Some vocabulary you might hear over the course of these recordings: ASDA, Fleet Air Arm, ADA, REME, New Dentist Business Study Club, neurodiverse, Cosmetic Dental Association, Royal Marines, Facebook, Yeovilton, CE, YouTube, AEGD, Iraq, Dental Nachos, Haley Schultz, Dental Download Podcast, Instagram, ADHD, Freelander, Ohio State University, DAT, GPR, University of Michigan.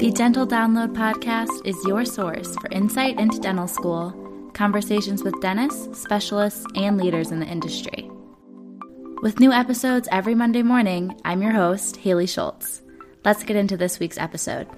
The Dental Download Podcast is your source for insight into dental school, conversations with dentists, specialists, and leaders in the industry. With new episodes every Monday morning, I'm your host, Haley Schultz. Let's get into this week's episode.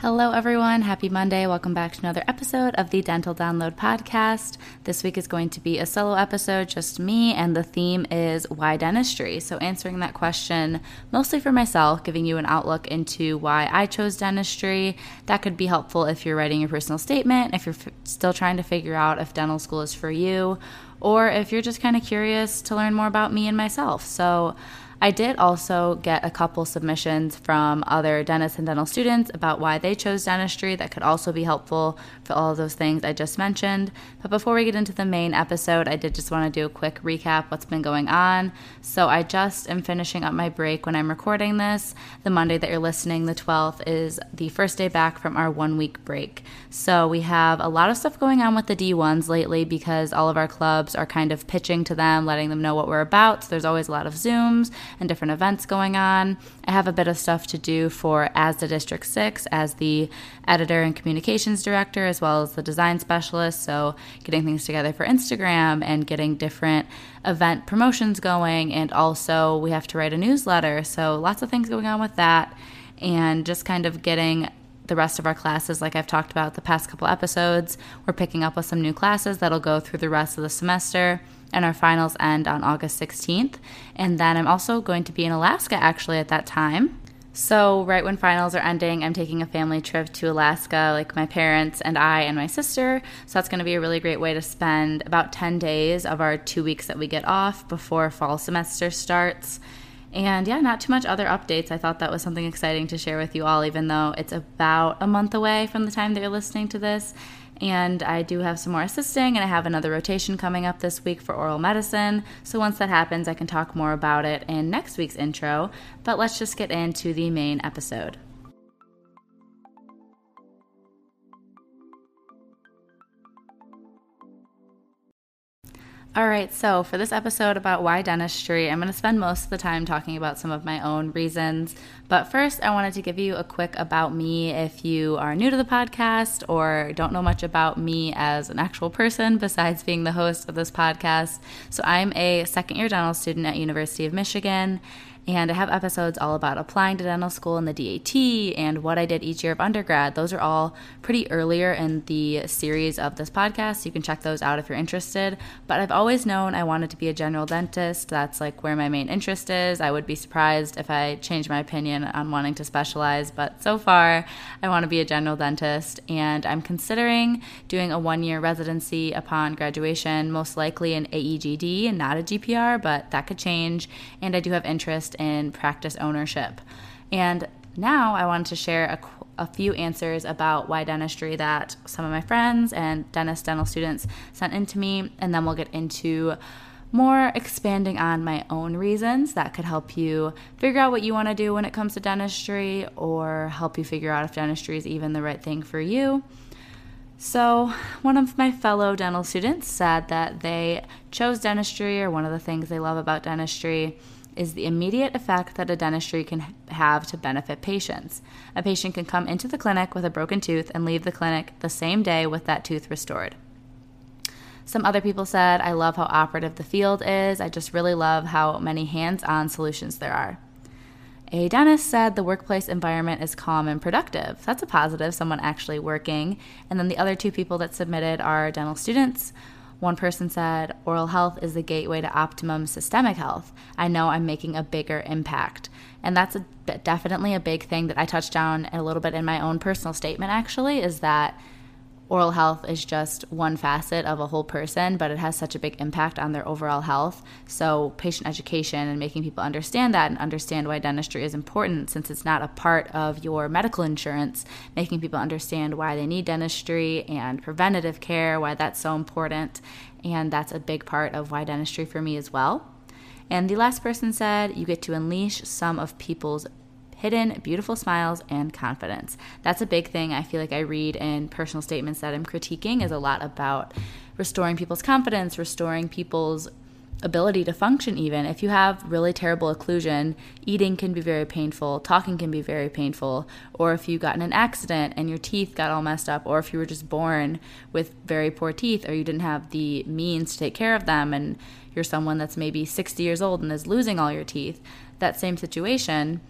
Hello, everyone. Happy Monday. Welcome back to another episode of the Dental Download Podcast. This week is going to be a solo episode, just me, and the theme is why dentistry? So answering that question mostly for myself, giving you an outlook into why I chose dentistry. That could be helpful if you're writing your personal statement, if you're still trying to figure out if dental school is for you, or if you're just kind of curious to learn more about me and myself. So I did also get a couple submissions from other dentists and dental students about why they chose dentistry. That could also be helpful for all of those things I just mentioned. But before we get into the main episode, I did just want to do a quick recap what's been going on. So I just am finishing up my break when I'm recording this. The Monday that you're listening, the 12th, is the first day back from our 1 week break. So we have a lot of stuff going on with the D1s lately because all of our clubs are kind of pitching to them, letting them know what we're about. So there's always a lot of Zooms and different events going on. I have a bit of stuff to do for ASDA District 6 as the editor and communications director, as well as the design specialist. So getting things together for Instagram and getting different event promotions going. And also we have to write a newsletter. So lots of things going on with that and just kind of getting the rest of our classes, like I've talked about the past couple episodes. We're picking up with some new classes that'll go through the rest of the semester. And our finals end on August 16th. And then I'm also going to be in Alaska, actually, at that time. So right when finals are ending, I'm taking a family trip to Alaska, like my parents and I and my sister. So that's going to be a really great way to spend about 10 days of our 2 weeks that we get off before fall semester starts. And yeah, not too much other updates. I thought that was something exciting to share with you all, even though it's about a month away from the time that you're listening to this. And I do have some more assisting, and I have another rotation coming up this week for oral medicine. So once that happens, I can talk more about it in next week's intro. But let's just get into the main episode. All right, so for this episode about why dentistry, I'm going to spend most of the time talking about some of my own reasons. But first, I wanted to give you a quick about me if you are new to the podcast or don't know much about me as an actual person besides being the host of this podcast. So I'm a second-year dental student at University of Michigan. And I have episodes all about applying to dental school and the DAT and what I did each year of undergrad. Those are all pretty earlier in the series of this podcast, so you can check those out if you're interested. But I've always known I wanted to be a general dentist. That's like where my main interest is. I would be surprised if I changed my opinion on wanting to specialize, but so far I want to be a general dentist. And I'm considering doing a one-year residency upon graduation, most likely an AEGD and not a GPR, but that could change. And I do have interest in practice ownership. And now I wanted to share a few answers about why dentistry that some of my friends and dental students sent in to me, and then we'll get into more expanding on my own reasons that could help you figure out what you want to do when it comes to dentistry, or help you figure out if dentistry is even the right thing for you. So one of my fellow dental students said that they chose dentistry, or one of the things they love about dentistry is the immediate effect that a dentistry can have to benefit patients. A patient can come into the clinic with a broken tooth and leave the clinic the same day with that tooth restored. Some other people said, I love how operative the field is. I just really love how many hands-on solutions there are. A dentist said the workplace environment is calm and productive. That's a positive, someone actually working. And then the other two people that submitted are dental students. One person said, oral health is the gateway to optimum systemic health. I know I'm making a bigger impact. And that's definitely a big thing that I touched on a little bit in my own personal statement, actually, is that oral health is just one facet of a whole person, but it has such a big impact on their overall health. So patient education and making people understand that and understand why dentistry is important, since it's not a part of your medical insurance, making people understand why they need dentistry and preventative care, why that's so important. And that's a big part of why dentistry for me as well. And the last person said, you get to unleash some of people's hidden beautiful smiles and confidence. That's a big thing I feel like I read in personal statements that I'm critiquing, is a lot about restoring people's confidence, restoring people's ability to function even. If you have really terrible occlusion, eating can be very painful, talking can be very painful, or if you got in an accident and your teeth got all messed up, or if you were just born with very poor teeth or you didn't have the means to take care of them and you're someone that's maybe 60 years old and is losing all your teeth, that same situation,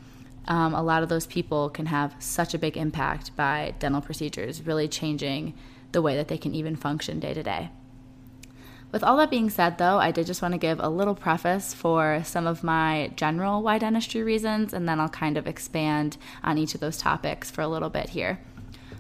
a lot of those people can have such a big impact by dental procedures, really changing the way that they can even function day to day. With all that being said, though, I did just want to give a little preface for some of my general why dentistry reasons, and then I'll kind of expand on each of those topics for a little bit here.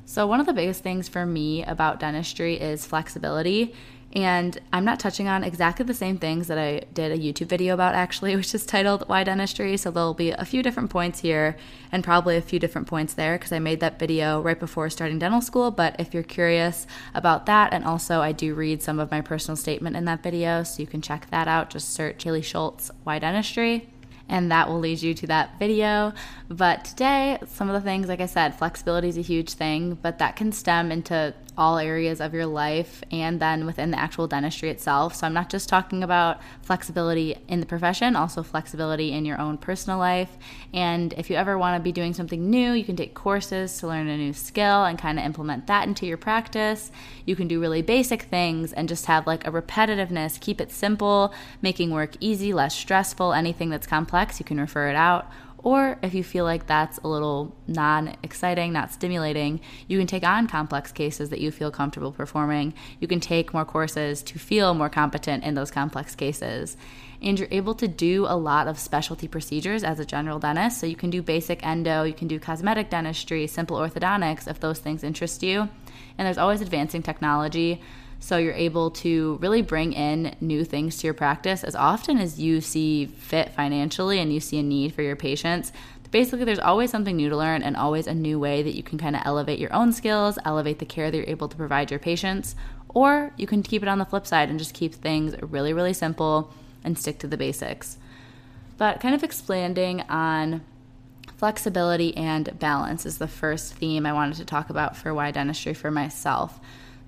So one of the biggest things for me about dentistry is flexibility. And I'm not touching on exactly the same things that I did a YouTube video about, actually, which is titled Why Dentistry. So there'll be a few different points here and probably a few different points there, because I made that video right before starting dental school. But if you're curious about that, and also I do read some of my personal statement in that video, so you can check that out. Just search Haley Schultz, Why Dentistry, and that will lead you to that video. But today, some of the things, like I said, flexibility is a huge thing, but that can stem into all areas of your life and then within the actual dentistry itself. So I'm not just talking about flexibility in the profession, also flexibility in your own personal life. And if you ever want to be doing something new, you can take courses to learn a new skill and kind of implement that into your practice. You can do really basic things and just have like a repetitiveness, keep it simple, making work easy, less stressful. Anything that's complex, you can refer it out. Or if you feel like that's a little non-exciting, not stimulating, you can take on complex cases that you feel comfortable performing. You can take more courses to feel more competent in those complex cases. And you're able to do a lot of specialty procedures as a general dentist. So you can do basic endo, you can do cosmetic dentistry, simple orthodontics, if those things interest you. And there's always advancing technology. So you're able to really bring in new things to your practice as often as you see fit financially and you see a need for your patients. Basically, there's always something new to learn and always a new way that you can kind of elevate your own skills, elevate the care that you're able to provide your patients, or you can keep it on the flip side and just keep things really, really simple and stick to the basics. But kind of expanding on flexibility and balance is the first theme I wanted to talk about for why dentistry for myself.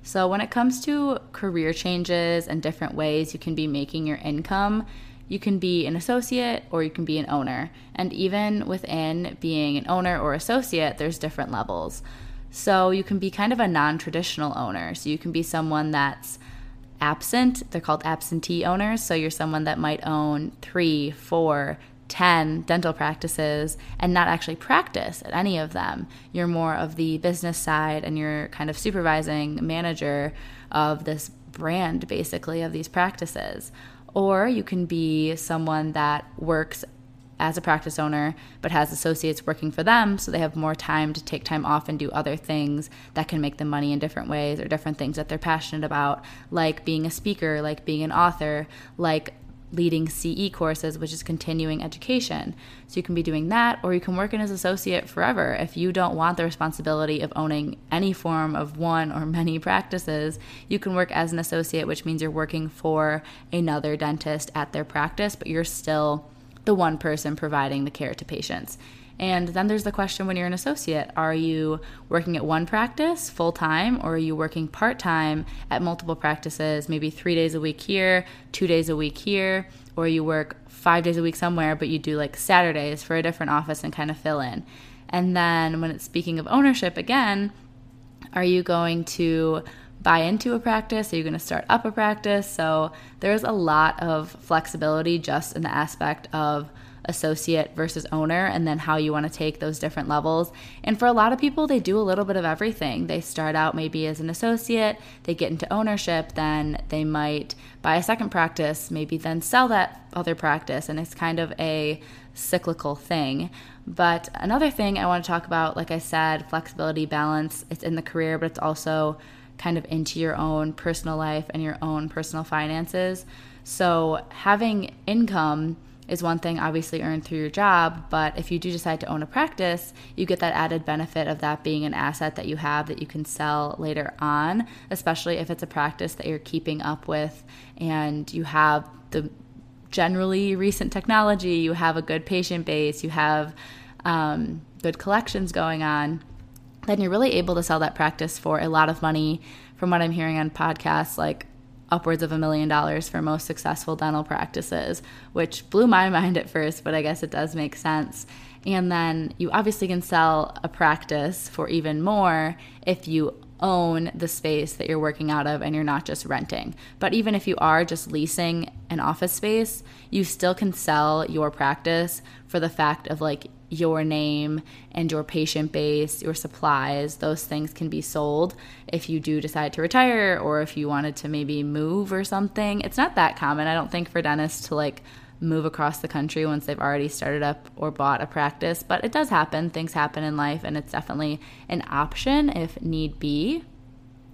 So when it comes to career changes and different ways you can be making your income, you can be an associate or you can be an owner. And even within being an owner or associate, there's different levels. So you can be kind of a non-traditional owner. So you can be someone that's absent. They're called absentee owners. So you're someone that might own 3, 4, 10 dental practices and not actually practice at any of them. You're more of the business side and you're kind of supervising manager of this brand, basically, of these practices. Or you can be someone that works as a practice owner but has associates working for them, so they have more time to take time off and do other things that can make them money in different ways, or different things that they're passionate about, like being a speaker, like being an author, like leading CE courses, which is continuing education. So you can be doing that, or you can work in as associate forever. If you don't want the responsibility of owning any form of one or many practices, you can work as an associate, which means you're working for another dentist at their practice, but you're still the one person providing the care to patients. And then there's the question when you're an associate, are you working at one practice full-time, or are you working part-time at multiple practices, maybe 3 days a week here, 2 days a week here, or you work 5 days a week somewhere, but you do like Saturdays for a different office and kind of fill in. And then when it's speaking of ownership again, are you going to buy into a practice? Are you going to start up a practice? So there's a lot of flexibility just in the aspect of associate versus owner, and then how you want to take those different levels. And for a lot of people, they do a little bit of everything. They start out maybe as an associate, they get into ownership, then they might buy a second practice, maybe then sell that other practice, and it's kind of a cyclical thing. But another thing I want to talk about, like I said, flexibility, balance, it's in the career, but it's also kind of into your own personal life and your own personal finances. So having income is one thing obviously earned through your job, but if you do decide to own a practice, you get that added benefit of that being an asset that you have that you can sell later on, especially if it's a practice that you're keeping up with and you have the generally recent technology, you have a good patient base, you have good collections going on, then you're really able to sell that practice for a lot of money. From what I'm hearing on podcasts, like upwards of $1 million for most successful dental practices, which blew my mind at first, but I guess it does make sense. And then you obviously can sell a practice for even more if you own the space that you're working out of and you're not just renting. But even if you are just leasing an office space, you still can sell your practice for the fact of like your name and your patient base, your supplies. Those things can be sold if you do decide to retire or if you wanted to maybe move or something. It's not that common, I don't think, for dentists to like move across the country once they've already started up or bought a practice, but it does happen. Things happen in life, and it's definitely an option if need be.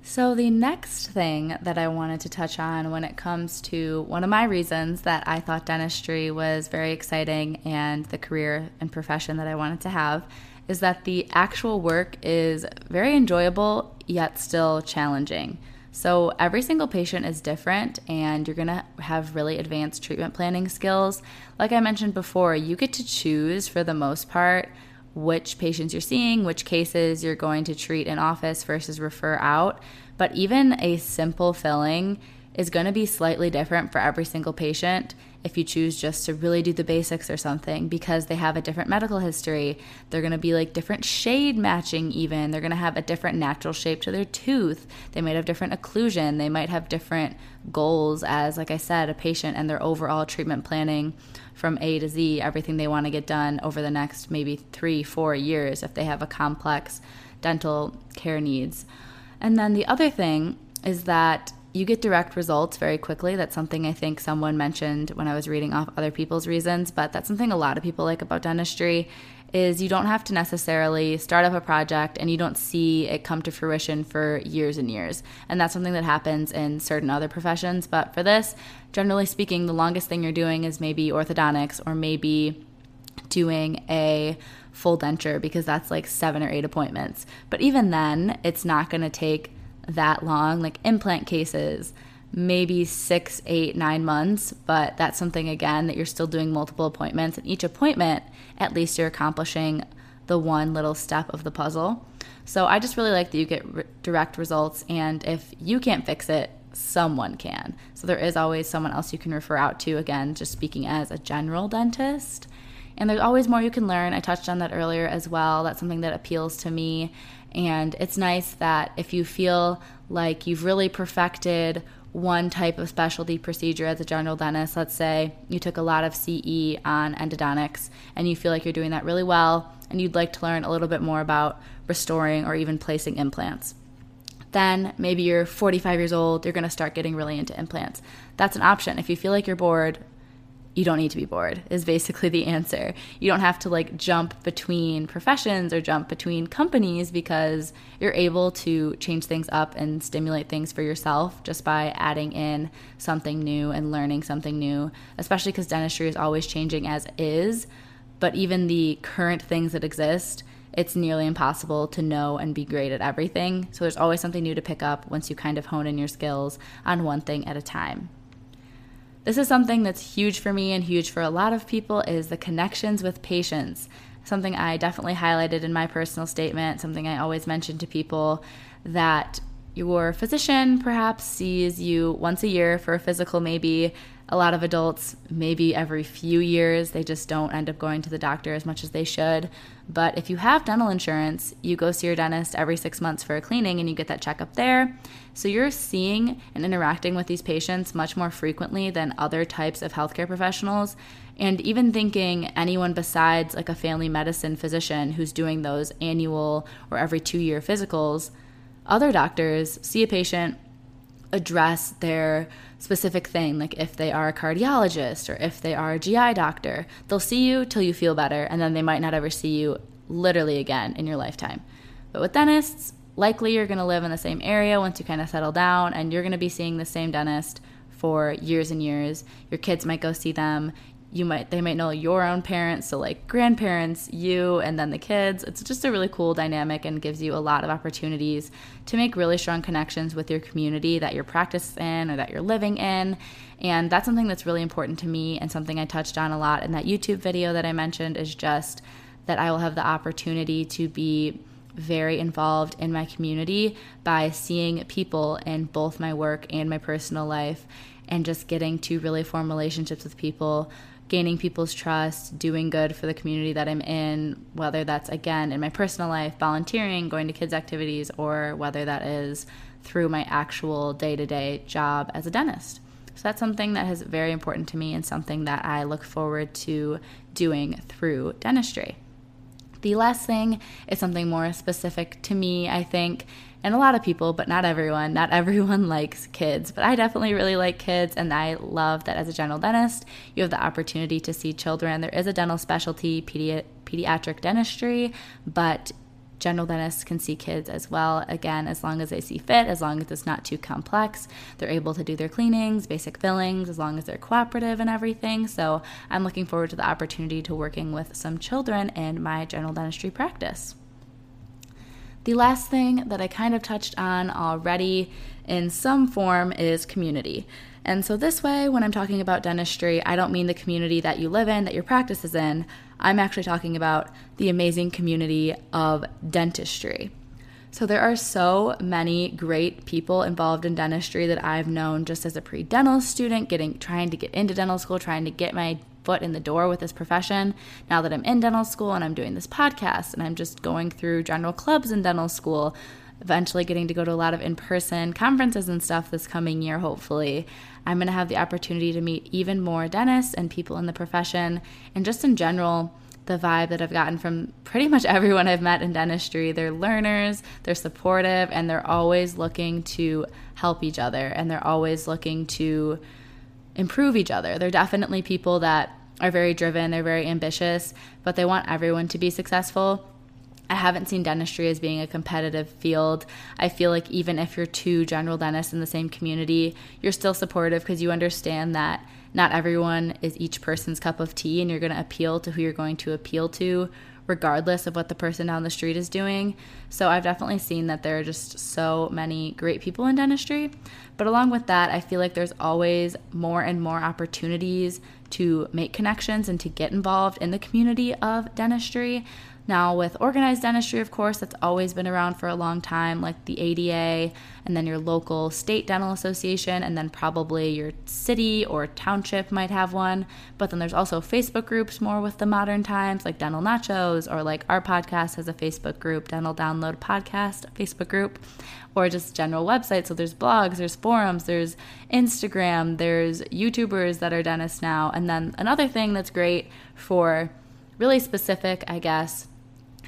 So the next thing that I wanted to touch on when it comes to one of my reasons that I thought dentistry was very exciting and the career and profession that I wanted to have is that the actual work is very enjoyable yet still challenging. So every single patient is different, and you're going to have really advanced treatment planning skills. Like I mentioned before, you get to choose for the most part which patients you're seeing, which cases you're going to treat in office versus refer out. But even a simple filling is going to be slightly different for every single patient if you choose just to really do the basics or something, because they have a different medical history. They're going to be like different shade matching even. They're going to have a different natural shape to their tooth. They might have different occlusion. They might have different goals as, like I said, a patient, and their overall treatment planning from A to Z, everything they want to get done over the next maybe 3-4 years if they have a complex dental care needs. And then the other thing is that you get direct results very quickly. That's something I think someone mentioned when I was reading off other people's reasons, but that's something a lot of people like about dentistry is you don't have to necessarily start up a project and you don't see it come to fruition for years and years. And that's something that happens in certain other professions. But for this, generally speaking, the longest thing you're doing is maybe orthodontics or maybe doing a full denture, because that's like 7 or 8 appointments. But even then, it's not going to take that long. Like implant cases, maybe 6, 8, 9 months, but that's something again that you're still doing multiple appointments, and each appointment at least you're accomplishing the one little step of the puzzle. So I just really like that you get direct results, and if you can't fix it, someone can. So there is always someone else you can refer out to, again just speaking as a general dentist. And there's always more you can learn. I touched on that earlier as well. That's something that appeals to me. And it's nice that if you feel like you've really perfected one type of specialty procedure as a general dentist, let's say you took a lot of CE on endodontics and you feel like you're doing that really well and you'd like to learn a little bit more about restoring or even placing implants, then maybe you're 45 years old, you're going to start getting really into implants. That's an option. If you feel like you're bored, you don't need to be bored is basically the answer. You don't have to like jump between professions or jump between companies, because you're able to change things up and stimulate things for yourself just by adding in something new and learning something new, especially because dentistry is always changing as is. But even the current things that exist, it's nearly impossible to know and be great at everything. So there's always something new to pick up once you kind of hone in your skills on one thing at a time. This is something that's huge for me and huge for a lot of people, is the connections with patients. Something I definitely highlighted in my personal statement, something I always mention to people, that your physician perhaps sees you once a year for a physical maybe. A lot of adults, maybe every few years, they just don't end up going to the doctor as much as they should. But if you have dental insurance, you go see your dentist every 6 months for a cleaning and you get that checkup there. So you're seeing and interacting with these patients much more frequently than other types of healthcare professionals. And even thinking anyone besides like a family medicine physician who's doing those annual or every 2-year physicals, other doctors see a patient, address their specific thing, like if they are a cardiologist or if they are a GI doctor, they'll see you till you feel better, and then they might not ever see you literally again in your lifetime. But with dentists, likely you're going to live in the same area once you kind of settle down, and you're going to be seeing the same dentist for years and years. Your kids might go see them. They might know your own parents, so like grandparents, you, and then the kids. It's just a really cool dynamic and gives you a lot of opportunities to make really strong connections with your community that you're practicing in or that you're living in. And that's something that's really important to me, and something I touched on a lot in that YouTube video that I mentioned is just that I will have the opportunity to be very involved in my community by seeing people in both my work and my personal life, and just getting to really form relationships with people, gaining people's trust, doing good for the community that I'm in, whether that's, again, in my personal life, volunteering, going to kids' activities, or whether that is through my actual day-to-day job as a dentist. So that's something that is very important to me, and something that I look forward to doing through dentistry. The last thing is something more specific to me, I think, and a lot of people, but not everyone. Not everyone likes kids, but I definitely really like kids, and I love that as a general dentist, you have the opportunity to see children. There is a dental specialty, pediatric dentistry, but general dentists can see kids as well, again, as long as they see fit, as long as it's not too complex. They're able to do their cleanings, basic fillings, as long as they're cooperative and everything. So I'm looking forward to the opportunity to working with some children in my general dentistry practice. The last thing that I kind of touched on already in some form is community. And so this way, when I'm talking about dentistry, I don't mean the community that you live in, that your practice is in. I'm actually talking about the amazing community of dentistry. So there are so many great people involved in dentistry that I've known just as a pre-dental student, trying to get into dental school, trying to get my foot in the door with this profession. Now that I'm in dental school and I'm doing this podcast and I'm just going through general clubs in dental school, eventually getting to go to a lot of in-person conferences and stuff this coming year, hopefully, I'm going to have the opportunity to meet even more dentists and people in the profession. And just in general, the vibe that I've gotten from pretty much everyone I've met in dentistry, they're learners, they're supportive, and they're always looking to help each other, and they're always looking to improve each other. They're definitely people that are very driven, they're very ambitious, but they want everyone to be successful. I haven't seen dentistry as being a competitive field. I feel like even if you're two general dentists in the same community, you're still supportive because you understand that not everyone is each person's cup of tea, and you're going to appeal to who you're going to appeal to, regardless of what the person down the street is doing. So I've definitely seen that there are just so many great people in dentistry. But along with that, I feel like there's always more and more opportunities to make connections and to get involved in the community of dentistry. Now with organized dentistry, of course, that's always been around for a long time, like the ADA, and then your local state dental association, and then probably your city or township might have one. But then there's also Facebook groups more with the modern times, like Dental Nachos, or like our podcast has a Facebook group, Dental Download Podcast Facebook group, or just general websites. So there's blogs, there's forums, there's Instagram, there's YouTubers that are dentists now. And then another thing that's great for really specific, I guess,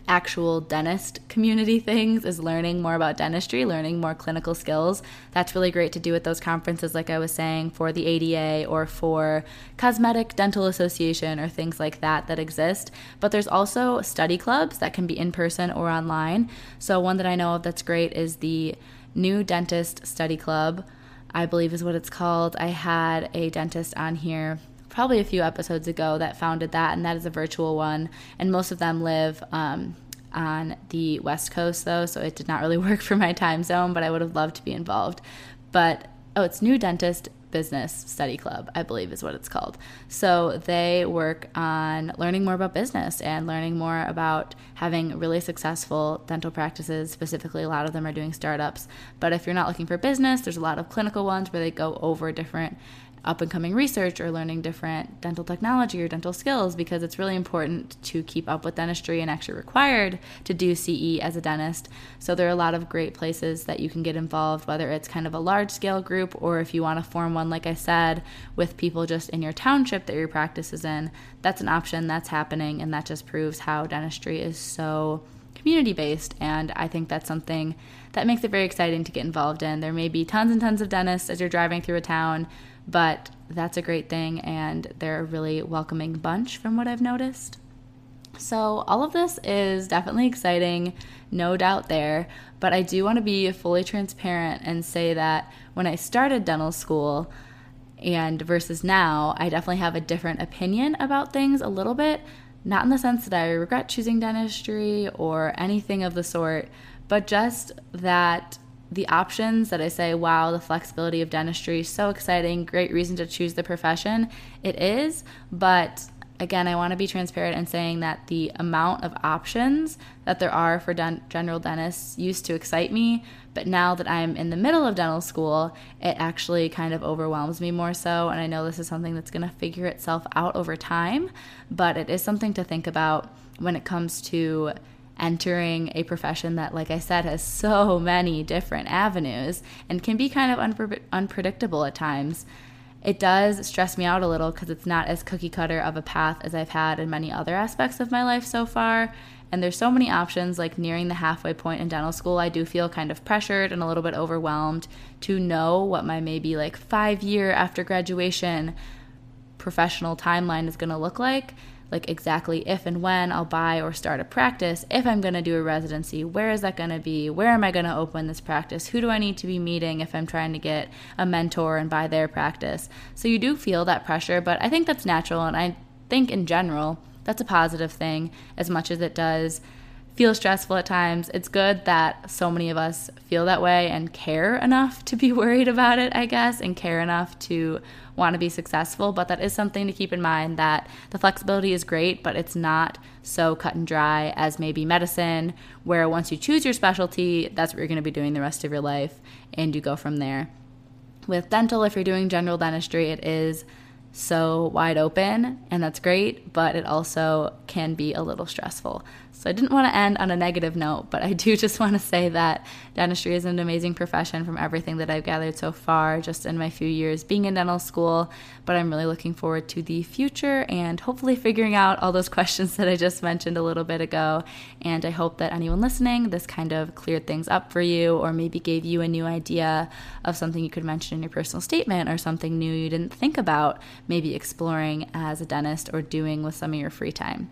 actual dentist community things is learning more about dentistry, learning more clinical skills. That's really great to do at those conferences, like I was saying, for the ADA or for Cosmetic Dental Association or things like that exist. But there's also study clubs that can be in person or online. So one that I know of that's great is the New Dentist Study Club, I believe is what it's called. I had a dentist on here probably a few episodes ago that founded that, and that is a virtual one, and most of them live on the West Coast, though, so it did not really work for my time zone, but I would have loved to be involved. But it's New Dentist Business Study Club, I believe is what it's called. So they work on learning more about business and learning more about having really successful dental practices. Specifically, a lot of them are doing startups, but if you're not looking for business, there's a lot of clinical ones where they go over different up-and-coming research or learning different dental technology or dental skills, because it's really important to keep up with dentistry and actually required to do CE as a dentist. So there are a lot of great places that you can get involved, whether it's kind of a large-scale group or if you want to form one, like I said, with people just in your township that your practice is in. That's an option, that's happening, and that just proves how dentistry is so community-based, and I think that's something that makes it very exciting to get involved in. There may be tons and tons of dentists as you're driving through a town, but that's a great thing, and they're a really welcoming bunch from what I've noticed. So all of this is definitely exciting, no doubt there, but I do want to be fully transparent and say that when I started dental school and versus now, I definitely have a different opinion about things a little bit, not in the sense that I regret choosing dentistry or anything of the sort, but just that the options that I say, wow, the flexibility of dentistry, so exciting, great reason to choose the profession. It is, but again, I want to be transparent in saying that the amount of options that there are for general dentists used to excite me, but now that I'm in the middle of dental school, it actually kind of overwhelms me more so, and I know this is something that's going to figure itself out over time, but it is something to think about when it comes to entering a profession that, like I said, has so many different avenues and can be kind of unpredictable at times. It does stress me out a little because it's not as cookie cutter of a path as I've had in many other aspects of my life so far. And there's so many options, like nearing the halfway point in dental school, I do feel kind of pressured and a little bit overwhelmed to know what my maybe like 5-year after graduation professional timeline is going to look like exactly if and when I'll buy or start a practice, if I'm going to do a residency, where is that going to be, where am I going to open this practice, who do I need to be meeting if I'm trying to get a mentor and buy their practice. So you do feel that pressure, but I think that's natural, and I think in general that's a positive thing. As much as it does feel stressful at times, it's good that so many of us feel that way and care enough to be worried about it, I guess, and care enough to want to be successful. But that is something to keep in mind, that the flexibility is great, but it's not so cut and dry as maybe medicine, where once you choose your specialty, that's what you're going to be doing the rest of your life, and you go from there. With dental, if you're doing general dentistry, it is so wide open, and that's great, but it also can be a little stressful. So I didn't want to end on a negative note, but I do just want to say that dentistry is an amazing profession from everything that I've gathered so far just in my few years being in dental school, but I'm really looking forward to the future and hopefully figuring out all those questions that I just mentioned a little bit ago. And I hope that anyone listening, this kind of cleared things up for you, or maybe gave you a new idea of something you could mention in your personal statement, or something new you didn't think about maybe exploring as a dentist or doing with some of your free time.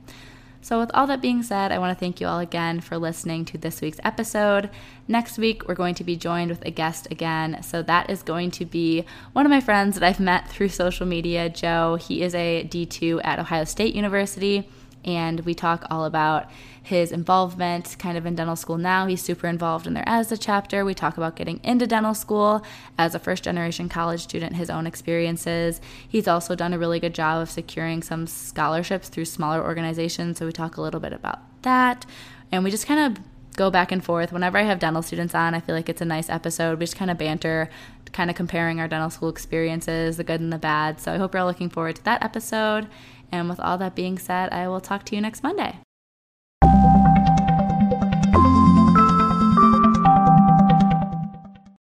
So with all that being said, I want to thank you all again for listening to this week's episode. Next week, we're going to be joined with a guest again. So that is going to be one of my friends that I've met through social media, Joe. He is a D2 at Ohio State University, and we talk all about his involvement kind of in dental school now. He's super involved in their ASDA chapter. We talk about getting into dental school as a first-generation college student, his own experiences. He's also done a really good job of securing some scholarships through smaller organizations, so we talk a little bit about that. And we just kind of go back and forth. Whenever I have dental students on, I feel like it's a nice episode. We just kind of banter, kind of comparing our dental school experiences, the good and the bad. So I hope you're all looking forward to that episode. And with all that being said, I will talk to you next Monday.